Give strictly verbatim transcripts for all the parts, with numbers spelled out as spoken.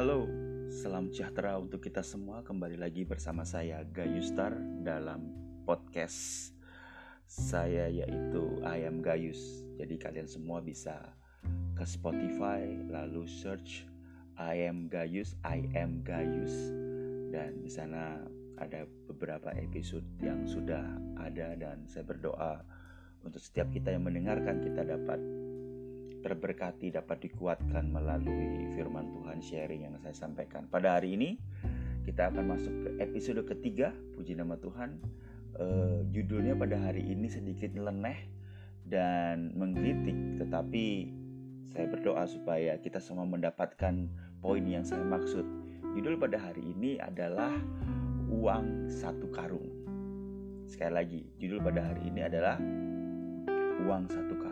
Halo, salam sejahtera untuk kita semua. Kembali lagi bersama saya Gayus Star dalam podcast saya, yaitu I Am Gayus. Jadi kalian semua bisa ke Spotify lalu search I Am Gayus, I Am Gayus, dan di sana ada beberapa episode yang sudah ada, dan saya berdoa untuk setiap kita yang mendengarkan kita dapat terberkati, dapat dikuatkan melalui firman Tuhan sharing yang saya sampaikan. Pada hari ini kita akan masuk ke episode ketiga, puji nama Tuhan. E, judulnya pada hari ini sedikit leneh dan menggelitik, tetapi saya berdoa supaya kita semua mendapatkan poin yang saya maksud. Judul pada hari ini adalah uang satu karung. Sekali lagi, judul pada hari ini adalah uang satu karung.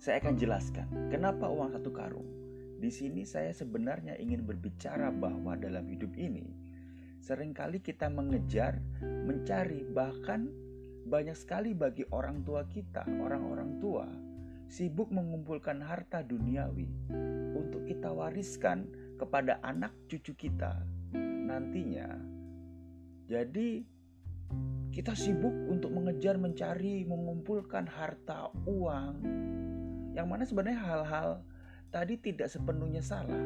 Saya akan jelaskan kenapa uang satu karung. Di sini saya sebenarnya ingin berbicara bahwa dalam hidup ini seringkali kita mengejar, mencari, bahkan banyak sekali bagi orang tua kita, orang-orang tua sibuk mengumpulkan harta duniawi untuk kita wariskan kepada anak cucu kita nantinya. Jadi kita sibuk untuk mengejar, mencari, mengumpulkan harta, uang, yang mana sebenarnya hal-hal tadi tidak sepenuhnya salah.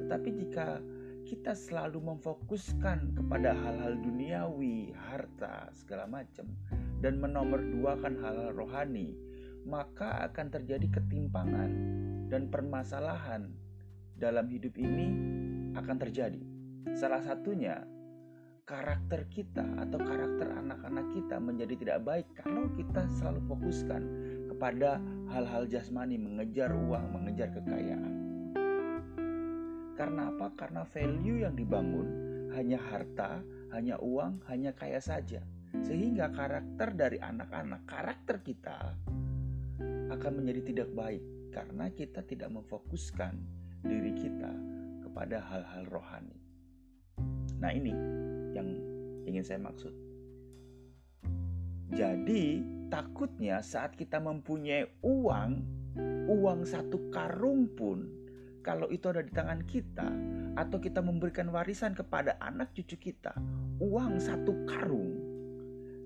Tetapi jika kita selalu memfokuskan kepada hal-hal duniawi, harta, segala macam, dan menomorduakan hal-hal rohani, maka akan terjadi ketimpangan dan permasalahan dalam hidup ini akan terjadi. Salah satunya, karakter kita atau karakter anak-anak kita menjadi tidak baik kalau kita selalu fokuskan kepada hal-hal jasmani, mengejar uang, mengejar kekayaan. Karena apa? Karena value yang dibangun hanya harta, hanya uang, hanya kaya saja. Sehingga karakter dari anak-anak, karakter kita akan menjadi tidak baik karena kita tidak memfokuskan diri kita kepada hal-hal rohani. Nah, ini yang ingin saya maksud. Jadi takutnya saat kita mempunyai uang, uang satu karung pun, kalau itu ada di tangan kita atau kita memberikan warisan kepada anak cucu kita, uang satu karung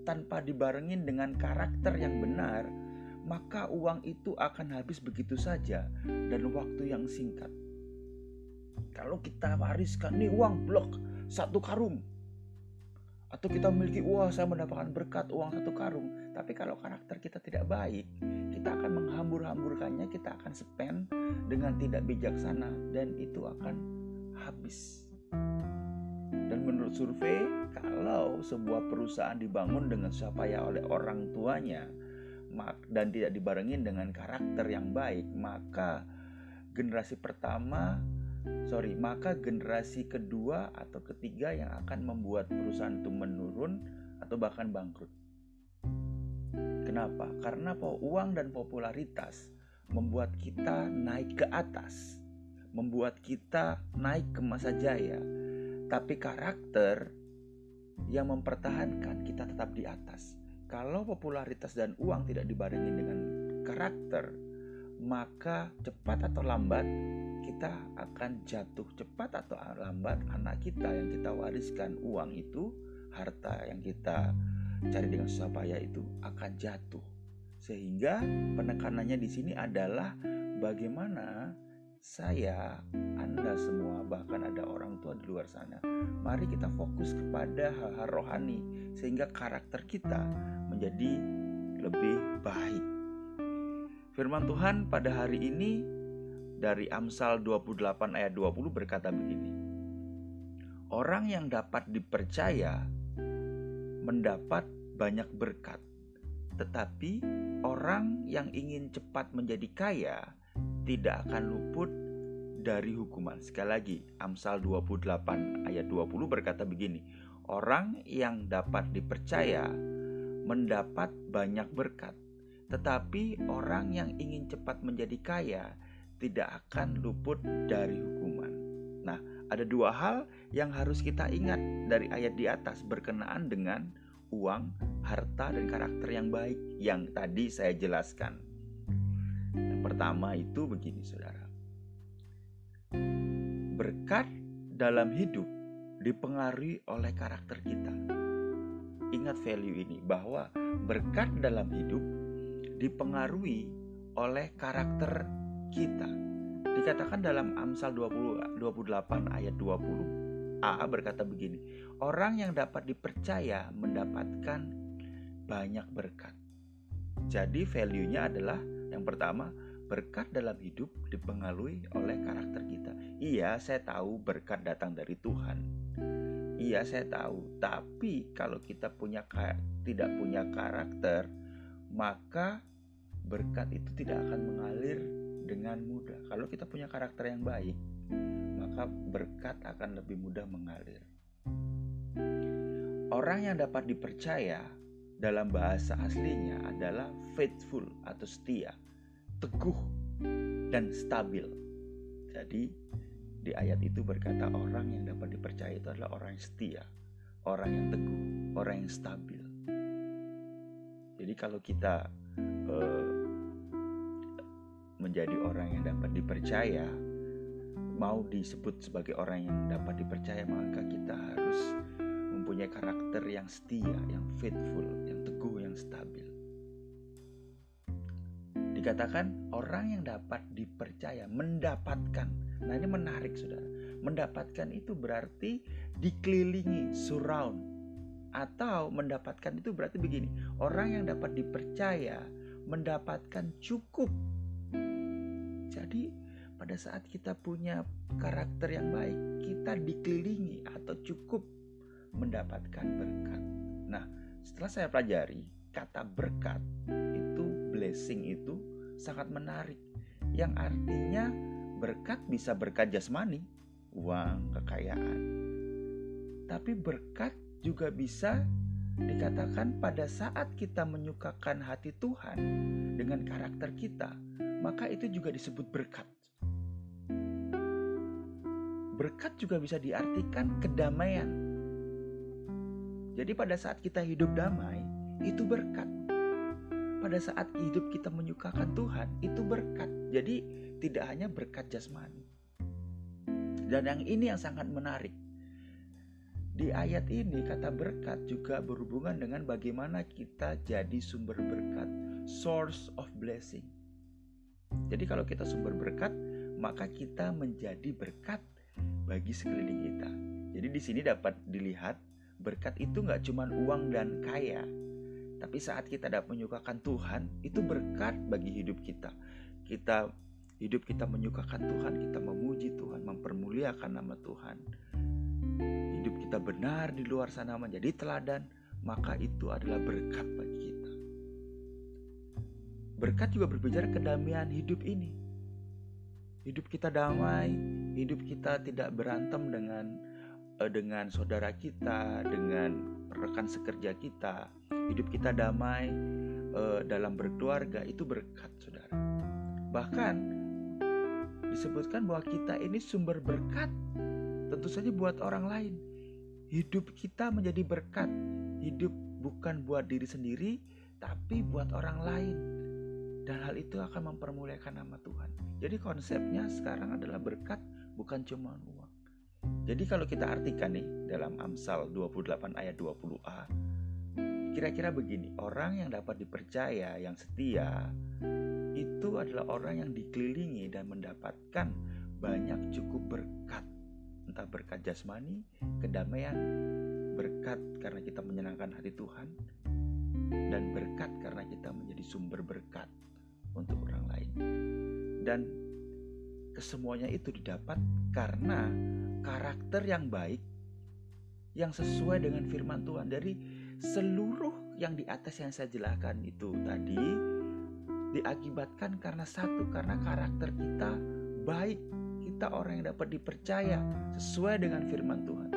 tanpa dibarengin dengan karakter yang benar, maka uang itu akan habis begitu saja dan waktu yang singkat. Kalau kita wariskan nih uang blok satu karung, atau kita memiliki, wah saya mendapatkan berkat uang satu karung. Tapi kalau karakter kita tidak baik, kita akan menghambur-hamburkannya, kita akan spend dengan tidak bijaksana, dan itu akan habis. Dan menurut survei, kalau sebuah perusahaan dibangun dengan susah payah oleh orang tuanya dan tidak dibarengin dengan karakter yang baik, maka generasi pertama Sorry, maka generasi kedua atau ketiga yang akan membuat perusahaan itu menurun atau bahkan bangkrut. Kenapa? Karena uang dan popularitas membuat kita naik ke atas, membuat kita naik ke masa jaya. Tapi karakter yang mempertahankan kita tetap di atas. Kalau popularitas dan uang tidak dibarengi dengan karakter, maka cepat atau lambat kita akan jatuh, cepat atau lambat anak kita yang kita wariskan uang itu, harta yang kita cari dengan susah payah itu akan jatuh. Sehingga penekanannya di sini adalah bagaimana saya, Anda semua, bahkan ada orang tua di luar sana, mari kita fokus kepada hal-hal rohani sehingga karakter kita menjadi lebih baik. Firman Tuhan pada hari ini dari Amsal dua puluh delapan ayat dua puluh berkata begini. Orang yang dapat dipercaya mendapat banyak berkat, tetapi orang yang ingin cepat menjadi kaya tidak akan luput dari hukuman. Sekali lagi, Amsal dua puluh delapan ayat dua puluh berkata begini. Orang yang dapat dipercaya mendapat banyak berkat, tetapi orang yang ingin cepat menjadi kaya tidak akan luput dari hukuman. Nah, ada dua hal yang harus kita ingat dari ayat di atas berkenaan dengan uang, harta, dan karakter yang baik yang tadi saya jelaskan. Yang pertama itu begini, saudara. Ber, berkat dalam hidup dipengaruhi oleh karakter kita. Ingat value ini, bahwa berkat dalam hidup dipengaruhi oleh karakter kita. Dikatakan dalam Amsal dua puluh delapan ayat dua puluh a berkata begini, orang yang dapat dipercaya mendapatkan banyak berkat. Jadi value-nya adalah yang pertama, berkat dalam hidup dipengaruhi oleh karakter kita. Iya, saya tahu berkat datang dari Tuhan. Iya, saya tahu. Tapi kalau kita punya tidak punya karakter, maka berkat itu tidak akan mengalir dengan mudah. Kalau kita punya karakter yang baik, maka berkat akan lebih mudah mengalir. Orang yang dapat dipercaya dalam bahasa aslinya adalah faithful atau setia, teguh dan stabil. Jadi di ayat itu berkata orang yang dapat dipercaya itu adalah orang yang setia, orang yang teguh, orang yang stabil. Jadi kalau kita eh, menjadi orang yang dapat dipercaya, mau disebut sebagai orang yang dapat dipercaya, maka kita harus mempunyai karakter yang setia, yang faithful, yang teguh, yang stabil. Dikatakan orang yang dapat dipercaya mendapatkan. Nah, ini menarik saudara. Mendapatkan itu berarti dikelilingi, surround. Atau mendapatkan itu berarti begini, orang yang dapat dipercaya mendapatkan cukup. Jadi pada saat kita punya karakter yang baik, kita dikelilingi atau cukup mendapatkan berkat. Nah, setelah saya pelajari kata berkat itu, blessing itu sangat menarik, yang artinya berkat bisa berkat jasmani, uang, kekayaan, tapi berkat juga bisa dikatakan pada saat kita menyukakan hati Tuhan dengan karakter kita, maka itu juga disebut berkat. Berkat juga bisa diartikan kedamaian. Jadi pada saat kita hidup damai, itu berkat. Pada saat hidup kita menyukakan Tuhan, itu berkat. Jadi tidak hanya berkat jasmani. Dan yang ini yang sangat menarik. Di ayat ini kata berkat juga berhubungan dengan bagaimana kita jadi sumber berkat, source of blessing. Jadi kalau kita sumber berkat, maka kita menjadi berkat bagi sekeliling kita. Jadi di sini dapat dilihat berkat itu gak cuma uang dan kaya, tapi saat kita dapat menyukakan Tuhan, itu berkat bagi hidup kita. Kita hidup kita menyukakan Tuhan, kita memuji Tuhan, mempermuliakan nama Tuhan. Hidup kita benar di luar sana menjadi teladan, maka itu adalah berkat bagi kita. Berkat juga berbicara kedamaian hidup ini. Hidup kita damai, hidup kita tidak berantem dengan dengan saudara kita, dengan rekan sekerja kita. Hidup kita damai e, dalam berkeluarga, itu berkat saudara. Bahkan disebutkan bahwa kita ini sumber berkat tentu saja buat orang lain. Hidup kita menjadi berkat. Hidup bukan buat diri sendiri, tapi buat orang lain. Dan hal itu akan mempermuliakan nama Tuhan. Jadi konsepnya sekarang adalah berkat bukan cuma uang. Jadi kalau kita artikan nih dalam Amsal dua puluh delapan ayat dua puluh a, kira-kira begini, orang yang dapat dipercaya, yang setia, itu adalah orang yang dikelilingi dan mendapatkan banyak cukup berkat. Entah berkat jasmani, kedamaian, berkat karena kita menyenangkan hati Tuhan, dan berkat karena kita menjadi sumber berkat untuk orang lain. Dan kesemuanya itu didapat karena karakter yang baik, yang sesuai dengan firman Tuhan. Dari seluruh yang di atas yang saya jelaskan itu tadi diakibatkan karena satu, karena karakter kita baik, kita orang yang dapat dipercaya sesuai dengan firman Tuhan.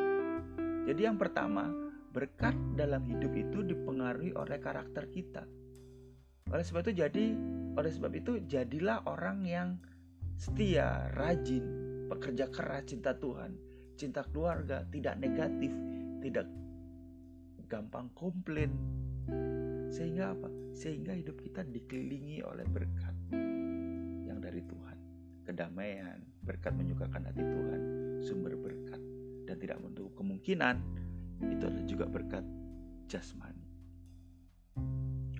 Jadi yang pertama, berkat dalam hidup itu dipengaruhi oleh karakter kita. Oleh sebab itu jadi oleh sebab itu jadilah orang yang setia, rajin, pekerja keras, cinta Tuhan, cinta keluarga, tidak negatif, tidak gampang komplain. Sehingga apa? Sehingga hidup kita dikelilingi oleh berkat yang dari Tuhan. kedamaian, berkat menyukakan hati Tuhan, sumber berkat, dan tidak menutup kemungkinan itu adalah juga berkat jasmani.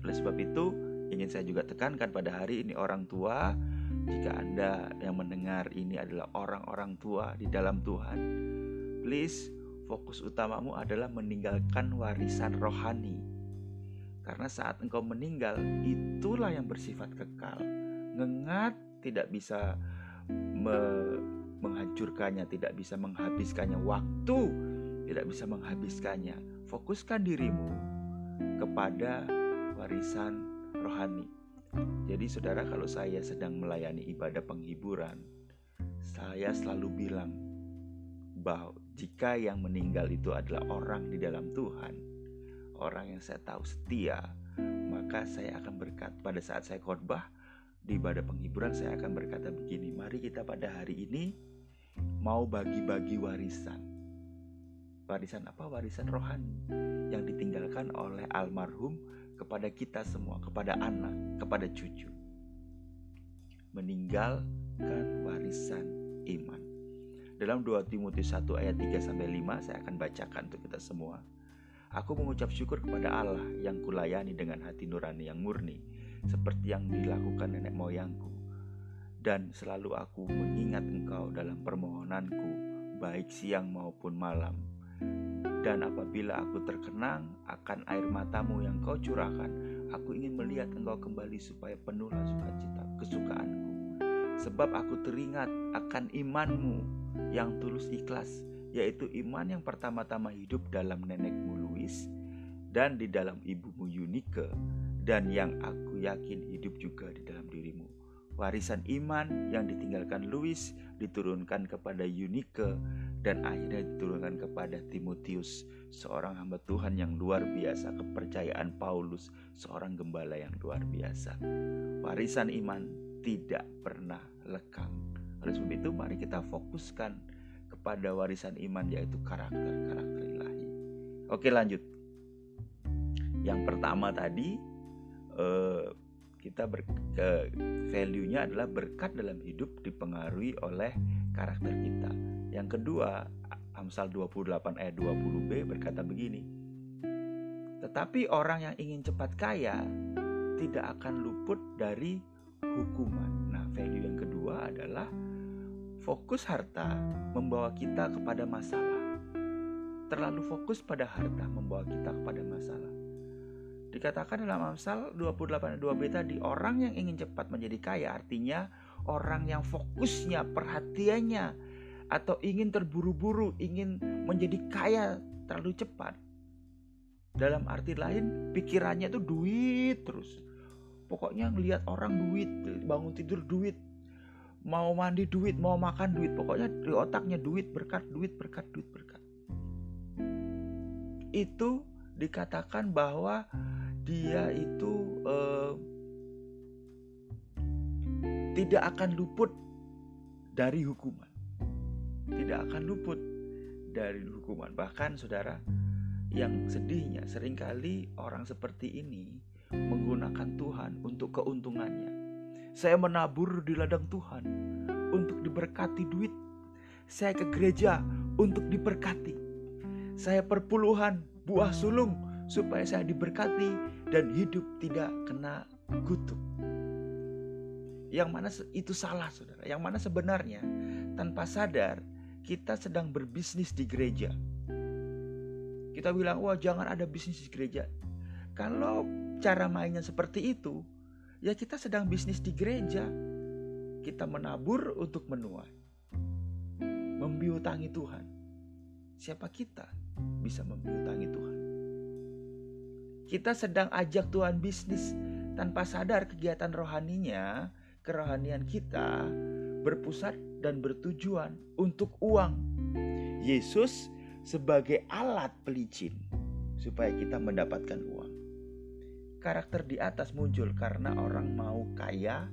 Oleh sebab itu, ingin saya juga tekankan pada hari ini orang tua, jika Anda yang mendengar ini adalah orang-orang tua di dalam Tuhan, please fokus utamamu adalah meninggalkan warisan rohani. Karena saat engkau meninggal, itulah yang bersifat kekal, ngengat, tidak bisa me- menghancurkannya, tidak bisa menghabiskannya, waktu tidak bisa menghabiskannya. Fokuskan dirimu kepada warisan rohani. Jadi saudara, kalau saya sedang melayani ibadah penghiburan, saya selalu bilang bahwa jika yang meninggal itu adalah orang di dalam Tuhan, orang yang saya tahu setia, maka saya akan berkata pada saat saya khotbah di ibadah penghiburan, saya akan berkata begini, mari kita pada hari ini mau bagi-bagi warisan. Warisan apa? Warisan rohani yang ditinggalkan oleh almarhum kepada kita semua, kepada anak, kepada cucu. Meninggalkan warisan iman. Dalam dua Timotius satu ayat tiga sampai lima saya akan bacakan untuk kita semua. Aku mengucap syukur kepada Allah yang kulayani dengan hati nurani yang murni, seperti yang dilakukan nenek moyangku. Dan selalu aku mengingat engkau dalam permohonanku, baik siang maupun malam. Dan apabila aku terkenang akan air matamu yang kau curahkan, aku ingin melihat engkau kembali supaya penuhlah sukacita kesukaanku. Sebab aku teringat akan imanmu yang tulus ikhlas, yaitu iman yang pertama-tama hidup dalam nenekmu Louis dan di dalam ibumu Eunike, dan yang aku yakin hidup juga di dalam dirimu. Warisan iman yang ditinggalkan Louis diturunkan kepada Eunike dan akhirnya diturunkan kepada Timotius, seorang hamba Tuhan yang luar biasa, kepercayaan Paulus, seorang gembala yang luar biasa. Warisan iman tidak pernah lekang. Oleh sebab itu, mari kita fokuskan kepada warisan iman, yaitu karakter-karakter ilahi. Oke, lanjut. Yang pertama tadi, eh, kita ber, ke, value-nya adalah berkat dalam hidup dipengaruhi oleh karakter kita. Yang kedua, Amsal dua puluh delapan ayat dua puluh b berkata begini, tetapi orang yang ingin cepat kaya tidak akan luput dari hukuman. Nah, value yang kedua adalah fokus harta membawa kita kepada masalah. Terlalu fokus pada harta membawa kita kepada masalah. Dikatakan dalam Amsal dua puluh delapan ayat dua b tadi, orang yang ingin cepat menjadi kaya, artinya orang yang fokusnya, perhatiannya, atau ingin terburu-buru, ingin menjadi kaya terlalu cepat. Dalam arti lain, pikirannya itu duit terus. Pokoknya ngelihat orang duit, bangun tidur duit, mau mandi duit, mau makan duit. Pokoknya di otaknya duit, berkat, duit, berkat, duit, berkat. Itu dikatakan bahwa dia itu eh, tidak akan luput dari hukuman. Tidak akan luput dari hukuman. Bahkan saudara, yang sedihnya seringkali orang seperti ini menggunakan Tuhan untuk keuntungannya. Saya menabur di ladang Tuhan untuk diberkati duit. Saya ke gereja untuk diberkati. Saya perpuluhan buah sulung supaya saya diberkati dan hidup tidak kena kutuk. Yang mana itu salah, saudara. Yang mana sebenarnya tanpa sadar kita sedang berbisnis di gereja. Kita bilang, wah jangan ada bisnis di gereja. Kalau cara mainnya seperti itu, ya kita sedang bisnis di gereja. Kita menabur untuk menuai, membiutangi Tuhan. Siapa kita bisa membiutangi Tuhan? Kita sedang ajak Tuhan bisnis. Tanpa sadar kegiatan rohaninya, kerohanian kita berpusat dan bertujuan untuk uang. Yesus sebagai alat pelicin supaya kita mendapatkan uang. Karakter di atas muncul karena orang mau kaya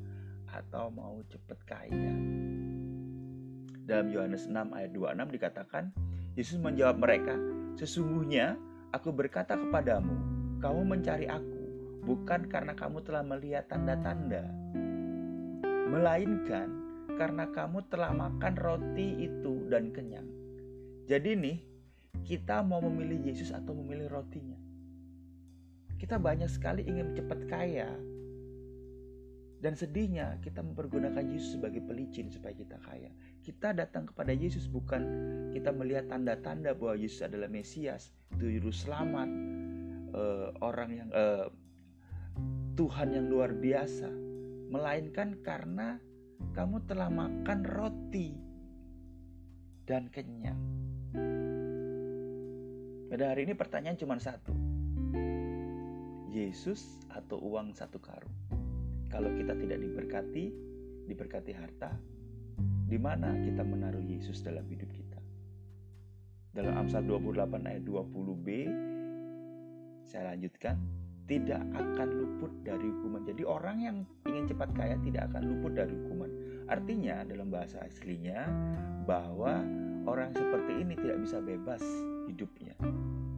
atau mau cepat kaya. Dalam Yohanes enam ayat dua puluh enam dikatakan, Yesus menjawab mereka, sesungguhnya aku berkata kepadamu, kamu mencari aku bukan karena kamu telah melihat tanda-tanda, melainkan karena kamu telah makan roti itu dan kenyang. Jadi nih, kita mau memilih Yesus atau memilih rotinya? Kita banyak sekali ingin cepat kaya. Dan sedihnya kita mempergunakan Yesus sebagai pelicin supaya kita kaya. Kita datang kepada Yesus bukan kita melihat tanda-tanda bahwa Yesus adalah Mesias, Juru Selamat, uh, orang yang uh, Tuhan yang luar biasa, melainkan karena kamu telah makan roti dan kenyang. Pada hari ini pertanyaan cuma satu. Yesus atau uang satu karung? Kalau kita tidak diberkati, diberkati harta, di mana kita menaruh Yesus dalam hidup kita? Dalam Amsal dua puluh delapan ayat dua puluh b, saya lanjutkan, tidak akan luput dari hukuman. Jadi orang yang ingin cepat kaya tidak akan luput dari hukuman. Artinya dalam bahasa aslinya bahwa orang seperti ini tidak bisa bebas hidupnya.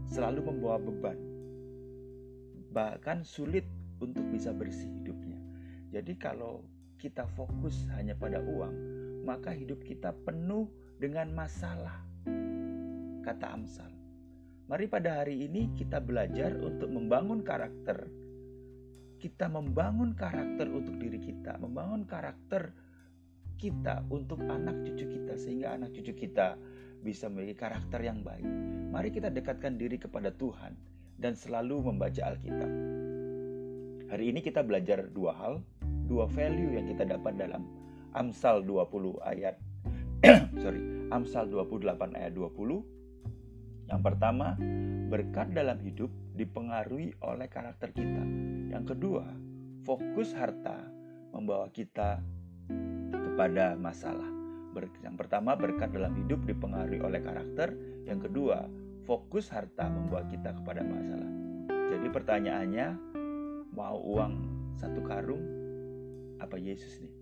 Selalu membawa beban. Bahkan sulit untuk bisa bersih hidupnya. Jadi kalau kita fokus hanya pada uang, maka hidup kita penuh dengan masalah, kata Amsal. Mari pada hari ini kita belajar untuk membangun karakter. Kita membangun karakter untuk diri kita, membangun karakter kita untuk anak cucu kita, sehingga anak cucu kita bisa memiliki karakter yang baik. Mari kita dekatkan diri kepada Tuhan dan selalu membaca Alkitab. Hari ini kita belajar dua hal, dua value yang kita dapat dalam Amsal dua puluh ayat sorry, Amsal dua puluh delapan ayat dua puluh. Yang pertama, berkat dalam hidup dipengaruhi oleh karakter kita. Yang kedua, fokus harta membawa kita kepada masalah. Yang pertama, berkat dalam hidup dipengaruhi oleh karakter. Yang kedua, fokus harta membawa kita kepada masalah. Jadi pertanyaannya, mau uang satu karung apa Yesus nih?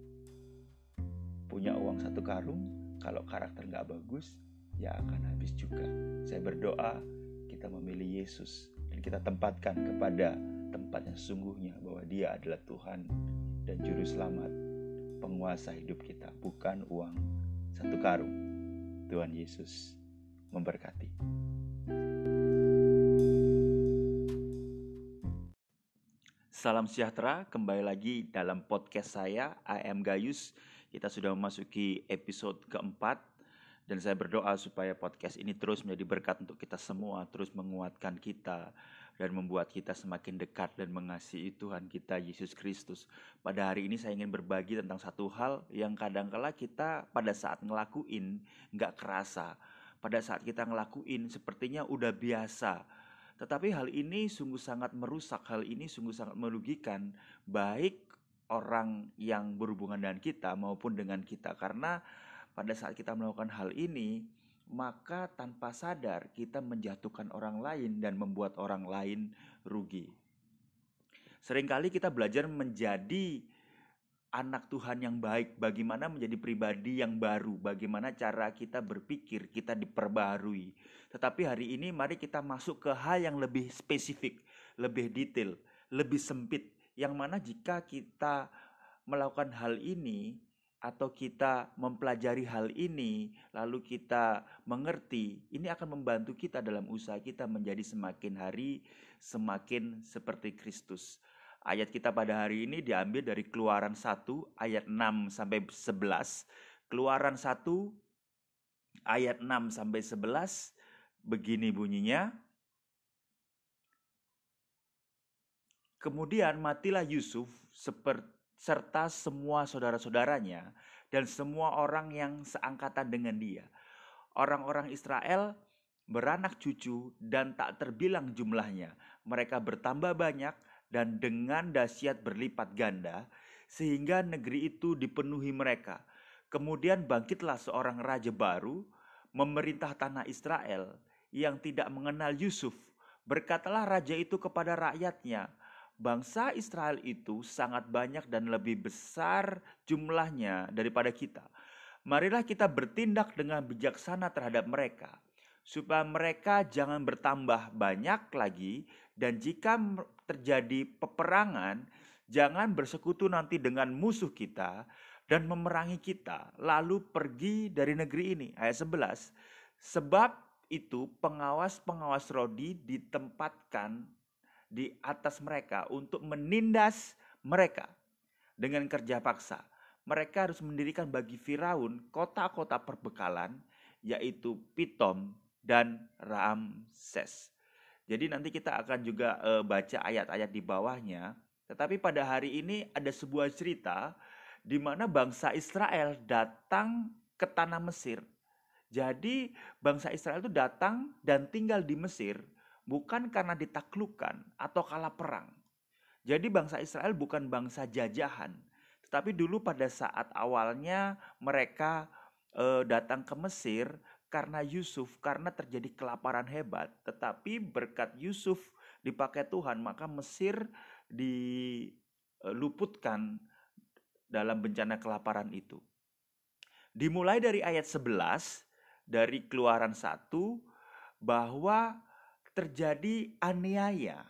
Punya uang satu karung, kalau karakter gak bagus, ya akan habis juga. Saya berdoa kita memilih Yesus dan kita tempatkan kepada tempat yang sesungguhnya, bahwa Dia adalah Tuhan dan Juru Selamat, penguasa hidup kita, bukan uang satu karung. Tuhan Yesus memberkati. Salam sejahtera, kembali lagi dalam podcast saya, I Am Gayus. Kita sudah memasuki episode keempat, dan saya berdoa supaya podcast ini terus menjadi berkat untuk kita semua, terus menguatkan kita, dan membuat kita semakin dekat dan mengasihi Tuhan kita, Yesus Kristus. Pada hari ini saya ingin berbagi tentang satu hal yang kadangkala kita pada saat ngelakuin nggak kerasa. Pada saat kita ngelakuin sepertinya udah biasa. Tetapi hal ini sungguh sangat merusak, hal ini sungguh sangat merugikan baik orang yang berhubungan dengan kita maupun dengan kita. Karena pada saat kita melakukan hal ini, maka tanpa sadar kita menjatuhkan orang lain dan membuat orang lain rugi. Seringkali kita belajar menjadi anak Tuhan yang baik, bagaimana menjadi pribadi yang baru, bagaimana cara kita berpikir, kita diperbarui. Tetapi hari ini mari kita masuk ke hal yang lebih spesifik, lebih detail, lebih sempit. Yang mana jika kita melakukan hal ini atau kita mempelajari hal ini, lalu kita mengerti, ini akan membantu kita dalam usaha kita menjadi semakin hari semakin seperti Kristus. Ayat kita pada hari ini diambil dari Keluaran satu ayat enam sampai sebelas. Keluaran satu ayat enam sampai sebelas begini bunyinya. Kemudian matilah Yusuf serta semua saudara-saudaranya dan semua orang yang seangkatan dengan dia. Orang-orang Israel beranak cucu dan tak terbilang jumlahnya. Mereka bertambah banyak dan dengan dahsyat berlipat ganda, sehingga negeri itu dipenuhi mereka. Kemudian bangkitlah seorang raja baru, memerintah tanah Israel, yang tidak mengenal Yusuf. Berkatalah raja itu kepada rakyatnya, bangsa Israel itu sangat banyak dan lebih besar jumlahnya daripada kita. Marilah kita bertindak dengan bijaksana terhadap mereka, supaya mereka jangan bertambah banyak lagi, dan jika terjadi peperangan, jangan bersekutu nanti dengan musuh kita, dan memerangi kita, lalu pergi dari negeri ini. Ayat sebelas, sebab itu pengawas-pengawas rodi ditempatkan di atas mereka untuk menindas mereka dengan kerja paksa. Mereka harus mendirikan bagi Firaun kota-kota perbekalan, yaitu Pitom dan Ramses. Jadi nanti kita akan juga e, baca ayat-ayat di bawahnya. Tetapi pada hari ini ada sebuah cerita di mana bangsa Israel datang ke tanah Mesir. Jadi bangsa Israel itu datang dan tinggal di Mesir bukan karena ditaklukkan atau kalah perang. Jadi bangsa Israel bukan bangsa jajahan. Tetapi dulu pada saat awalnya mereka e, datang ke Mesir karena Yusuf, karena terjadi kelaparan hebat. Tetapi berkat Yusuf dipakai Tuhan, maka Mesir diluputkan dalam bencana kelaparan itu. Dimulai dari ayat sebelas dari Keluaran satu bahwa terjadi aniaya.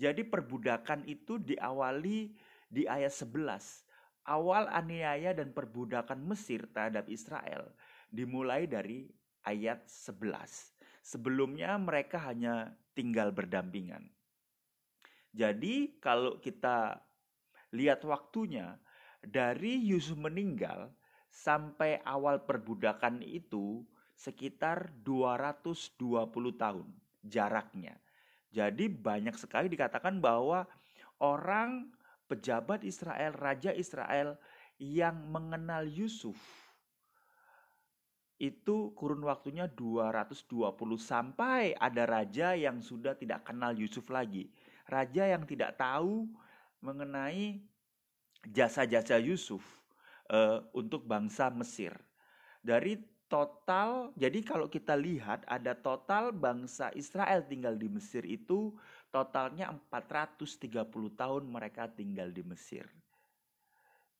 Jadi perbudakan itu diawali di ayat sebelas. Awal aniaya dan perbudakan Mesir terhadap Israel dimulai dari ayat sebelas. Sebelumnya mereka hanya tinggal berdampingan. Jadi kalau kita lihat waktunya, dari Yusuf meninggal sampai awal perbudakan itu sekitar dua ratus dua puluh tahun jaraknya. Jadi banyak sekali dikatakan bahwa orang pejabat Israel, raja Israel yang mengenal Yusuf itu kurun waktunya dua ratus dua puluh, sampai ada raja yang sudah tidak kenal Yusuf lagi. Raja yang tidak tahu mengenai jasa-jasa Yusuf uh, untuk bangsa Mesir. Dari total, jadi kalau kita lihat ada total bangsa Israel tinggal di Mesir itu totalnya empat ratus tiga puluh tahun mereka tinggal di Mesir.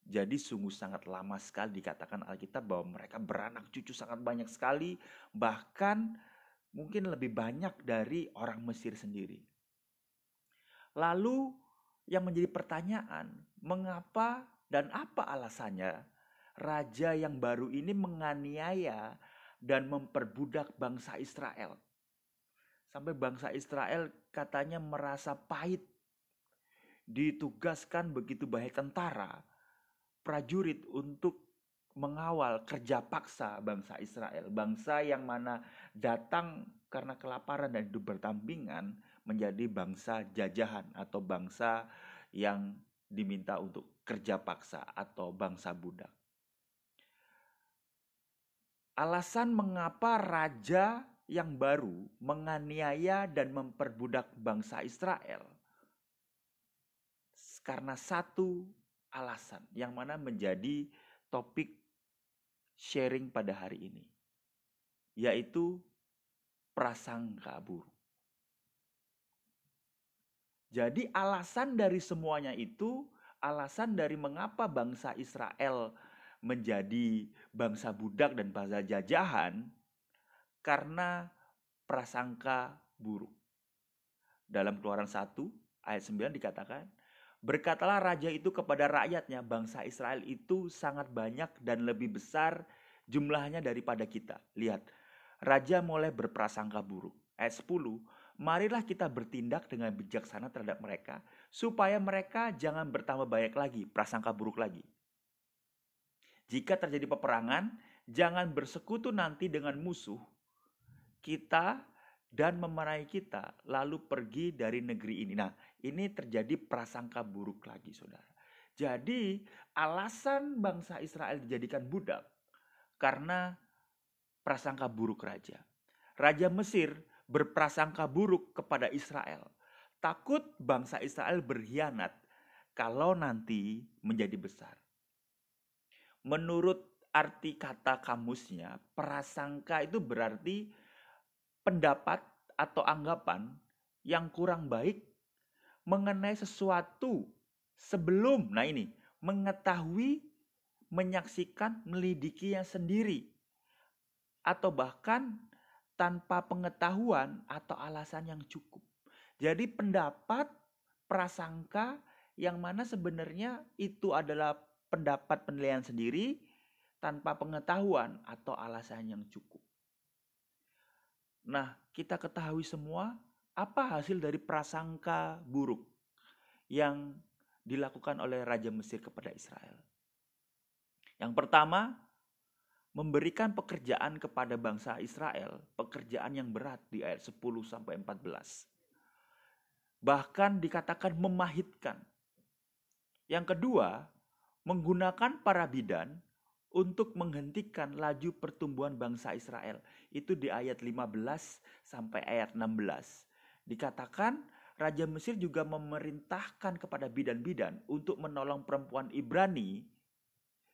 Jadi sungguh sangat lama sekali dikatakan Alkitab bahwa mereka beranak cucu sangat banyak sekali, bahkan mungkin lebih banyak dari orang Mesir sendiri. Lalu yang menjadi pertanyaan, mengapa dan apa alasannya raja yang baru ini menganiaya dan memperbudak bangsa Israel? Sampai bangsa Israel katanya merasa pahit, ditugaskan begitu banyak tentara, prajurit untuk mengawal kerja paksa bangsa Israel. Bangsa yang mana datang karena kelaparan dan hidup berdampingan menjadi bangsa jajahan atau bangsa yang diminta untuk kerja paksa atau bangsa budak. Alasan mengapa raja yang baru menganiaya dan memperbudak bangsa Israel karena satu alasan yang mana menjadi topik sharing pada hari ini, yaitu prasangka buruk. Jadi alasan dari semuanya itu, alasan dari mengapa bangsa Israel menjadi bangsa budak dan bangsa jajahan, karena prasangka buruk. Dalam Keluaran satu ayat sembilan dikatakan, berkatalah raja itu kepada rakyatnya, bangsa Israel itu sangat banyak dan lebih besar jumlahnya daripada kita. Lihat, raja mulai berprasangka buruk. Ayat sepuluh, marilah kita bertindak dengan bijaksana terhadap mereka, supaya mereka jangan bertambah banyak lagi, prasangka buruk lagi. Jika terjadi peperangan, jangan bersekutu nanti dengan musuh kita dan memerangi kita, lalu pergi dari negeri ini. Nah, ini terjadi prasangka buruk lagi, saudara. Jadi, alasan bangsa Israel dijadikan budak karena prasangka buruk raja. Raja Mesir berprasangka buruk kepada Israel, takut bangsa Israel berkhianat kalau nanti menjadi besar. Menurut arti kata kamusnya, prasangka itu berarti pendapat atau anggapan yang kurang baik mengenai sesuatu sebelum, nah ini, mengetahui, menyaksikan, melidikinya sendiri, atau bahkan tanpa pengetahuan atau alasan yang cukup. Jadi pendapat, prasangka yang mana sebenarnya itu adalah pendapat penilaian sendiri tanpa pengetahuan atau alasan yang cukup. Nah, kita ketahui semua apa hasil dari prasangka buruk yang dilakukan oleh Raja Mesir kepada Israel. Yang pertama, memberikan pekerjaan kepada bangsa Israel, pekerjaan yang berat di ayat sepuluh sampai empat belas. Bahkan dikatakan memahitkan. Yang kedua, menggunakan para bidan untuk menghentikan laju pertumbuhan bangsa Israel. Itu di ayat lima belas sampai ayat enam belas. Dikatakan Raja Mesir juga memerintahkan kepada bidan-bidan untuk menolong perempuan Ibrani,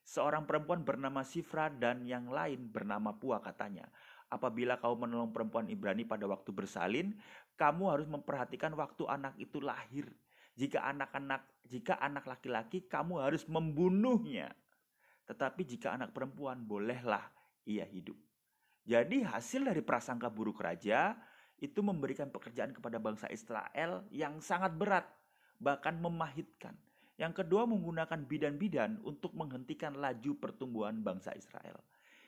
seorang perempuan bernama Sifra dan yang lain bernama Puah, katanya. Apabila kau menolong perempuan Ibrani pada waktu bersalin, kamu harus memperhatikan waktu anak itu lahir. Jika anak-anak, jika anak laki-laki, kamu harus membunuhnya. Tetapi jika anak perempuan, bolehlah ia hidup. Jadi hasil dari prasangka buruk raja itu memberikan pekerjaan kepada bangsa Israel yang sangat berat, bahkan memahitkan. Yang kedua, menggunakan bidan-bidan untuk menghentikan laju pertumbuhan bangsa Israel.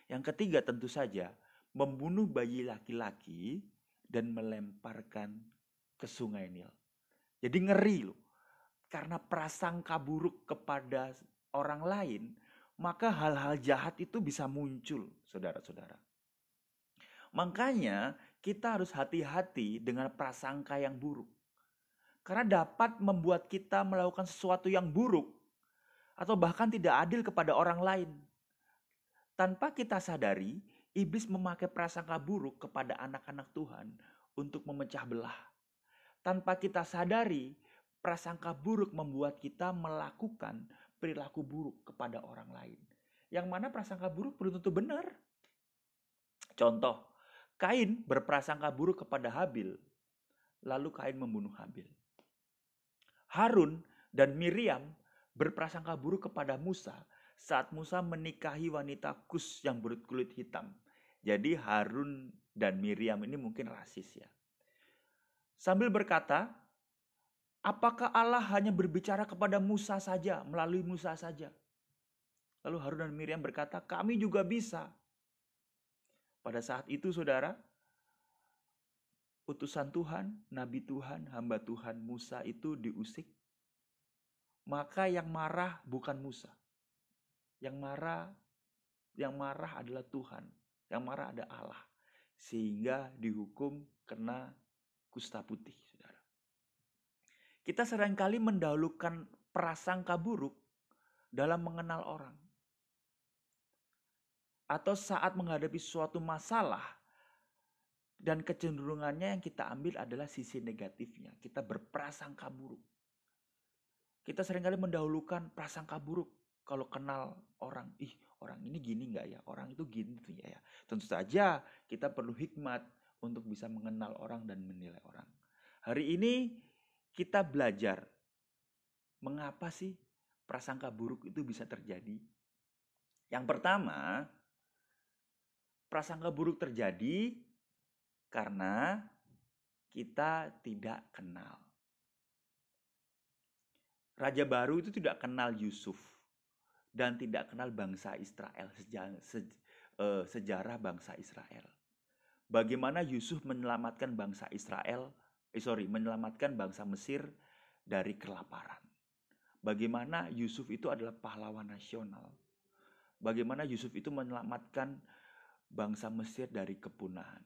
Yang ketiga, tentu saja membunuh bayi laki-laki dan melemparkan ke Sungai Nil. Jadi ngeri loh. Karena prasangka buruk kepada orang lain, maka hal-hal jahat itu bisa muncul, saudara-saudara. Makanya kita harus hati-hati dengan prasangka yang buruk. Karena dapat membuat kita melakukan sesuatu yang buruk atau bahkan tidak adil kepada orang lain. Tanpa kita sadari, iblis memakai prasangka buruk kepada anak-anak Tuhan untuk memecah belah. Tanpa kita sadari, prasangka buruk membuat kita melakukan perilaku buruk kepada orang lain. Yang mana prasangka buruk belum tentu benar. Contoh, Kain berprasangka buruk kepada Habil, lalu Kain membunuh Habil. Harun dan Miriam berprasangka buruk kepada Musa saat Musa menikahi wanita Kus yang berkulit hitam. Jadi Harun dan Miriam ini mungkin rasis ya. Sambil berkata, apakah Allah hanya berbicara kepada Musa saja, melalui Musa saja? Lalu Harun dan Miriam berkata, kami juga bisa. Pada saat itu saudara, utusan Tuhan, Nabi Tuhan, hamba Tuhan Musa itu diusik. Maka yang marah bukan Musa. Yang marah, yang marah adalah Tuhan. Yang marah ada Allah. Sehingga dihukum kena kusta putih, saudara. Kita seringkali mendahulukan prasangka buruk dalam mengenal orang. Atau saat menghadapi suatu masalah, dan kecenderungannya yang kita ambil adalah sisi negatifnya. Kita berprasangka buruk. Kita seringkali mendahulukan prasangka buruk. Kalau kenal orang, ih orang ini gini gak ya? Orang itu gini tuh ya. Tentu saja kita perlu hikmat untuk bisa mengenal orang dan menilai orang. Hari ini kita belajar mengapa sih prasangka buruk itu bisa terjadi. Yang pertama, prasangka buruk terjadi karena kita tidak kenal. Raja baru itu tidak kenal Yusuf dan tidak kenal bangsa Israel, sejarah bangsa Israel. Bagaimana Yusuf menyelamatkan bangsa Israel, eh, sorry, menyelamatkan bangsa Mesir dari kelaparan. Bagaimana Yusuf itu adalah pahlawan nasional. Bagaimana Yusuf itu menyelamatkan bangsa Mesir dari kepunahan.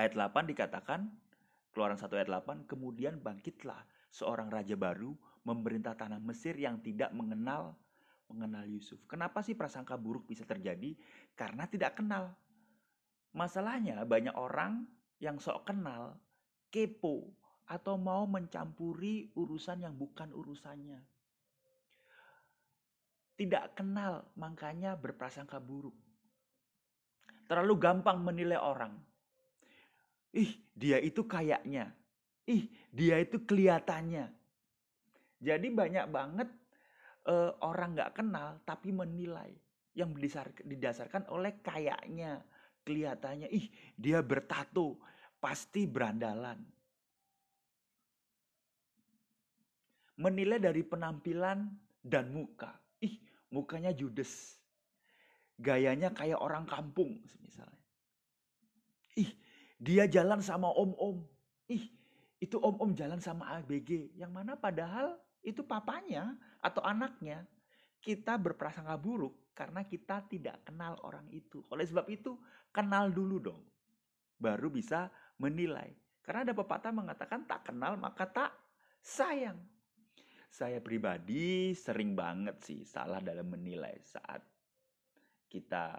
Ayat delapan dikatakan, Keluaran satu ayat delapan, kemudian bangkitlah seorang raja baru memerintah tanah Mesir yang tidak mengenal mengenal Yusuf. Kenapa sih prasangka buruk bisa terjadi? Karena tidak kenal. Masalahnya banyak orang yang sok kenal, kepo, atau mau mencampuri urusan yang bukan urusannya. Tidak kenal, makanya berprasangka buruk. Terlalu gampang menilai orang. Ih, dia itu kayaknya. Ih, dia itu kelihatannya. Jadi banyak banget uh, orang gak kenal tapi menilai. Yang didasarkan oleh kayaknya, kelihatannya. Ih, dia bertato. Pasti berandalan. Menilai dari penampilan dan muka. Ih, mukanya Judas. Gayanya kayak orang kampung misalnya. Ih, dia jalan sama om-om. Ih, itu om-om jalan sama A B G. Yang mana padahal itu papanya atau anaknya. Kita berprasangka buruk karena kita tidak kenal orang itu. Oleh sebab itu, kenal dulu dong. Baru bisa menilai. Karena ada pepatah mengatakan tak kenal maka tak sayang. Saya pribadi sering banget sih salah dalam menilai saat kita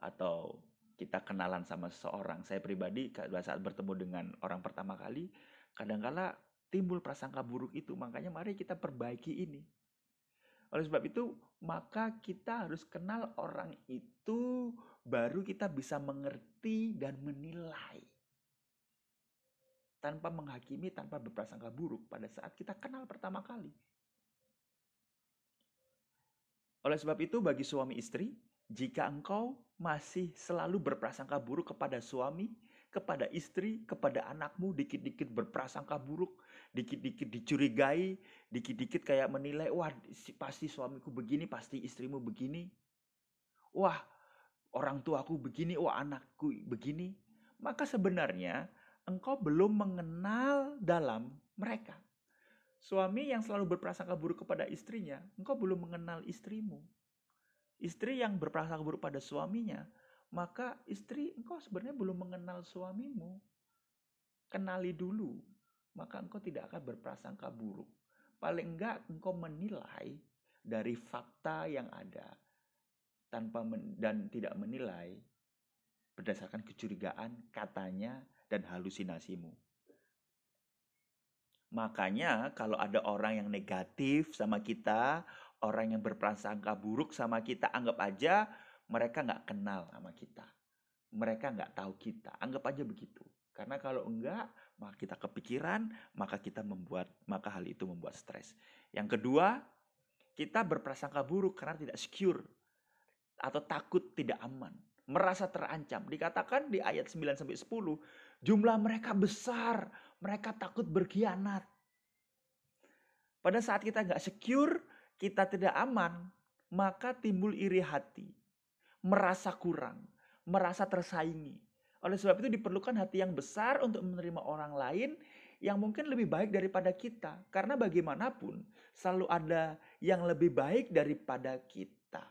atau kita kenalan sama seseorang. Saya pribadi saat bertemu dengan orang pertama kali, kadangkala timbul prasangka buruk itu. Makanya mari kita perbaiki ini. Oleh sebab itu, maka kita harus kenal orang itu, baru kita bisa mengerti dan menilai. Tanpa menghakimi, tanpa berprasangka buruk pada saat kita kenal pertama kali. Oleh sebab itu, bagi suami istri, jika engkau masih selalu berprasangka buruk kepada suami, kepada istri, kepada anakmu, dikit-dikit berprasangka buruk, dikit-dikit dicurigai, dikit-dikit kayak menilai, wah pasti suamiku begini, pasti istrimu begini, wah orang tuaku begini, wah anakku begini, maka sebenarnya engkau belum mengenal dalam mereka. Suami yang selalu berprasangka buruk kepada istrinya, engkau belum mengenal istrimu. Istri yang berprasangka buruk pada suaminya, maka istri engkau sebenarnya belum mengenal suamimu. Kenali dulu, maka engkau tidak akan berprasangka buruk. Paling enggak engkau menilai dari fakta yang ada tanpa men- dan tidak menilai berdasarkan kecurigaan, katanya, dan halusinasimu. Makanya kalau ada orang yang negatif sama kita, orang yang berprasangka buruk sama kita, anggap aja mereka gak kenal sama kita. Mereka gak tahu kita. Anggap aja begitu. Karena kalau enggak, maka kita kepikiran, maka kita membuat, maka hal itu membuat stres. Yang kedua, kita berprasangka buruk karena tidak secure atau takut tidak aman. Merasa terancam. Dikatakan di ayat sembilan sampai sepuluh, jumlah mereka besar, mereka takut berkhianat. Pada saat kita gak secure, kita tidak aman, maka timbul iri hati, merasa kurang, merasa tersaingi. Oleh sebab itu diperlukan hati yang besar untuk menerima orang lain yang mungkin lebih baik daripada kita. Karena bagaimanapun selalu ada yang lebih baik daripada kita.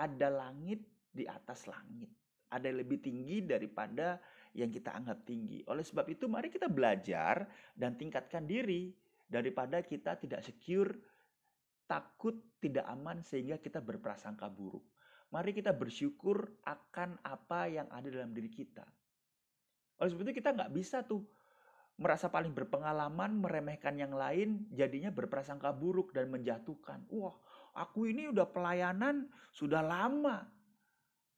Ada langit di atas langit. Ada yang lebih tinggi daripada yang kita anggap tinggi. Oleh sebab itu mari kita belajar dan tingkatkan diri daripada kita tidak secure, takut, tidak aman sehingga kita berprasangka buruk. Mari kita bersyukur akan apa yang ada dalam diri kita. Oleh sebab itu kita gak bisa tuh merasa paling berpengalaman, meremehkan yang lain, jadinya berprasangka buruk dan menjatuhkan. Wah, aku ini udah pelayanan sudah lama.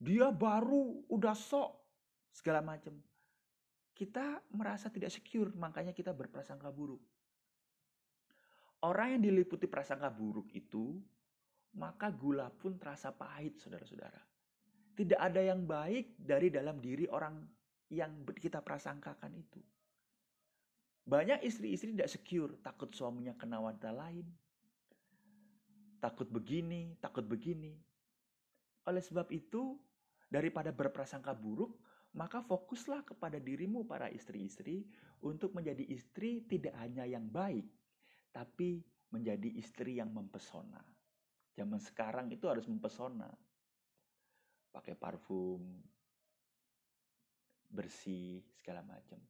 Dia baru udah sok, segala macam. Kita merasa tidak secure, makanya kita berprasangka buruk. Orang yang diliputi prasangka buruk itu, maka gula pun terasa pahit, saudara-saudara. Tidak ada yang baik dari dalam diri orang yang kita prasangkakan itu. Banyak istri-istri tidak secure, takut suaminya kena wanita lain. Takut begini, takut begini. Oleh sebab itu, daripada berprasangka buruk, maka fokuslah kepada dirimu para istri-istri untuk menjadi istri tidak hanya yang baik, tapi menjadi istri yang mempesona. Zaman sekarang itu harus mempesona. Pakai parfum, bersih, segala macam.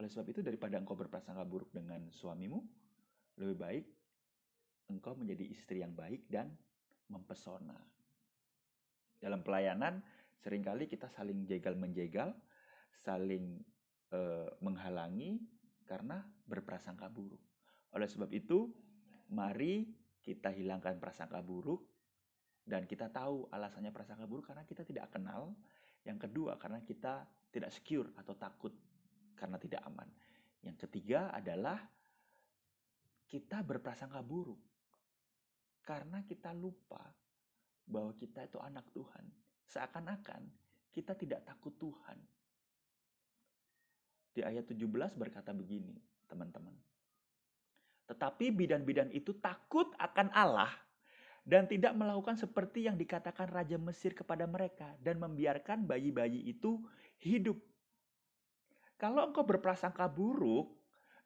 Oleh sebab itu daripada engkau berprasangka buruk dengan suamimu, lebih baik engkau menjadi istri yang baik dan mempesona. Dalam pelayanan seringkali kita saling jegal-menjegal, saling eh, menghalangi karena berprasangka buruk. Oleh sebab itu, mari kita hilangkan prasangka buruk dan kita tahu alasannya prasangka buruk karena kita tidak kenal. Yang kedua, karena kita tidak secure atau takut karena tidak aman. Yang ketiga adalah kita berprasangka buruk karena kita lupa bahwa kita itu anak Tuhan. Seakan-akan kita tidak takut Tuhan. Di ayat tujuh belas berkata begini, teman-teman. Tetapi bidan-bidan itu takut akan Allah dan tidak melakukan seperti yang dikatakan Raja Mesir kepada mereka dan membiarkan bayi-bayi itu hidup. Kalau engkau berprasangka buruk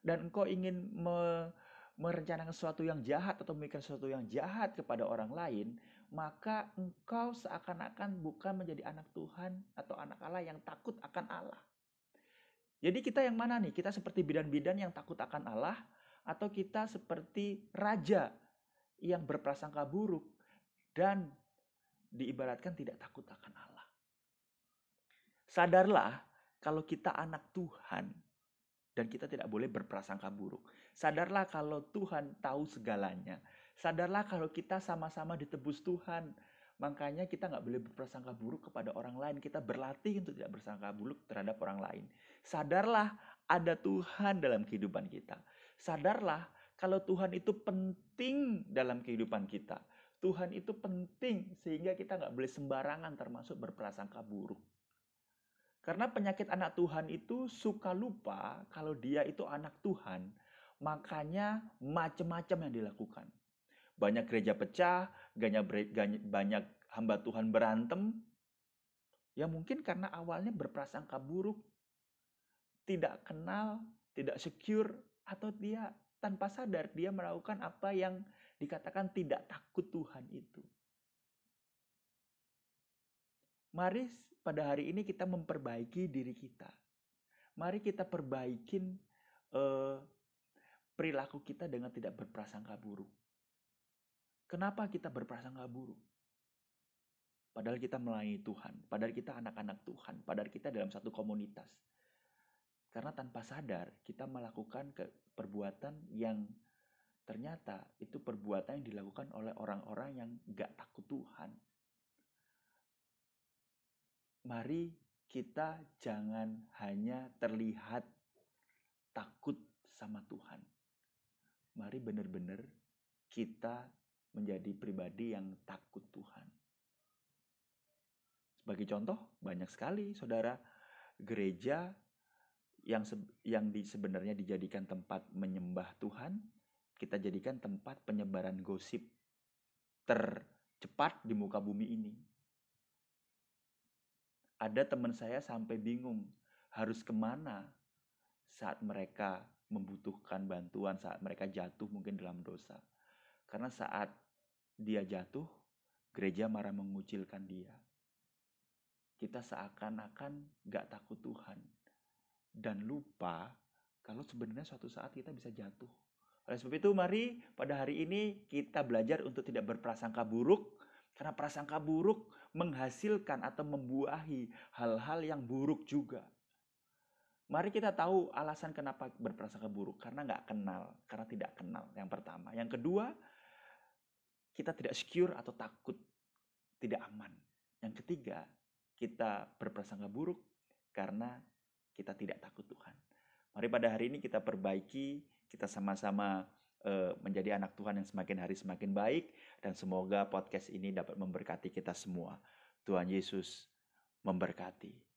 dan engkau ingin me- merencanakan sesuatu yang jahat atau memikirkan sesuatu yang jahat kepada orang lain, maka engkau seakan-akan bukan menjadi anak Tuhan atau anak Allah yang takut akan Allah. Jadi kita yang mana nih? Kita seperti bidan-bidan yang takut akan Allah, atau kita seperti raja yang berprasangka buruk dan diibaratkan tidak takut akan Allah? Sadarlah kalau kita anak Tuhan dan kita tidak boleh berprasangka buruk. Sadarlah kalau Tuhan tahu segalanya. Sadarlah kalau kita sama-sama ditebus Tuhan. Makanya kita nggak boleh berprasangka buruk kepada orang lain. Kita berlatih untuk tidak bersangka buruk terhadap orang lain. Sadarlah ada Tuhan dalam kehidupan kita. Sadarlah kalau Tuhan itu penting dalam kehidupan kita. Tuhan itu penting sehingga kita nggak boleh sembarangan termasuk berprasangka buruk. Karena penyakit anak Tuhan itu suka lupa kalau dia itu anak Tuhan. Makanya macam-macam yang dilakukan. Banyak gereja pecah, banyak hamba Tuhan berantem. Ya mungkin karena awalnya berprasangka buruk. Tidak kenal, tidak secure. Atau dia tanpa sadar dia melakukan apa yang dikatakan tidak takut Tuhan itu. Mari pada hari ini kita memperbaiki diri kita. Mari kita perbaikin eh, perilaku kita dengan tidak berprasangka buruk. Kenapa kita berprasangka buruk? Padahal kita melayani Tuhan. Padahal kita anak-anak Tuhan. Padahal kita dalam satu komunitas. Karena tanpa sadar kita melakukan perbuatan yang ternyata itu perbuatan yang dilakukan oleh orang-orang yang gak takut Tuhan. Mari kita jangan hanya terlihat takut sama Tuhan. Mari benar-benar kita menjadi pribadi yang takut Tuhan. Sebagai contoh, banyak sekali saudara gereja yang se- yang di, sebenarnya dijadikan tempat menyembah Tuhan, kita jadikan tempat penyebaran gosip tercepat di muka bumi ini. Ada teman saya sampai bingung harus kemana saat mereka membutuhkan bantuan, saat mereka jatuh mungkin dalam dosa. Karena saat dia jatuh, gereja marah mengucilkan dia. Kita seakan-akan gak takut Tuhan. Dan lupa kalau sebenarnya suatu saat kita bisa jatuh. Oleh sebab itu mari pada hari ini kita belajar untuk tidak berprasangka buruk. Karena prasangka buruk menghasilkan atau membuahi hal-hal yang buruk juga. Mari kita tahu alasan kenapa berprasangka buruk. Karena gak kenal, karena tidak kenal yang pertama. Yang kedua, kita tidak secure atau takut, tidak aman. Yang ketiga, kita berprasangka buruk karena kita tidak takut Tuhan. Mari pada hari ini kita perbaiki, kita sama-sama menjadi anak Tuhan yang semakin hari semakin baik, dan semoga podcast ini dapat memberkati kita semua. Tuhan Yesus memberkati.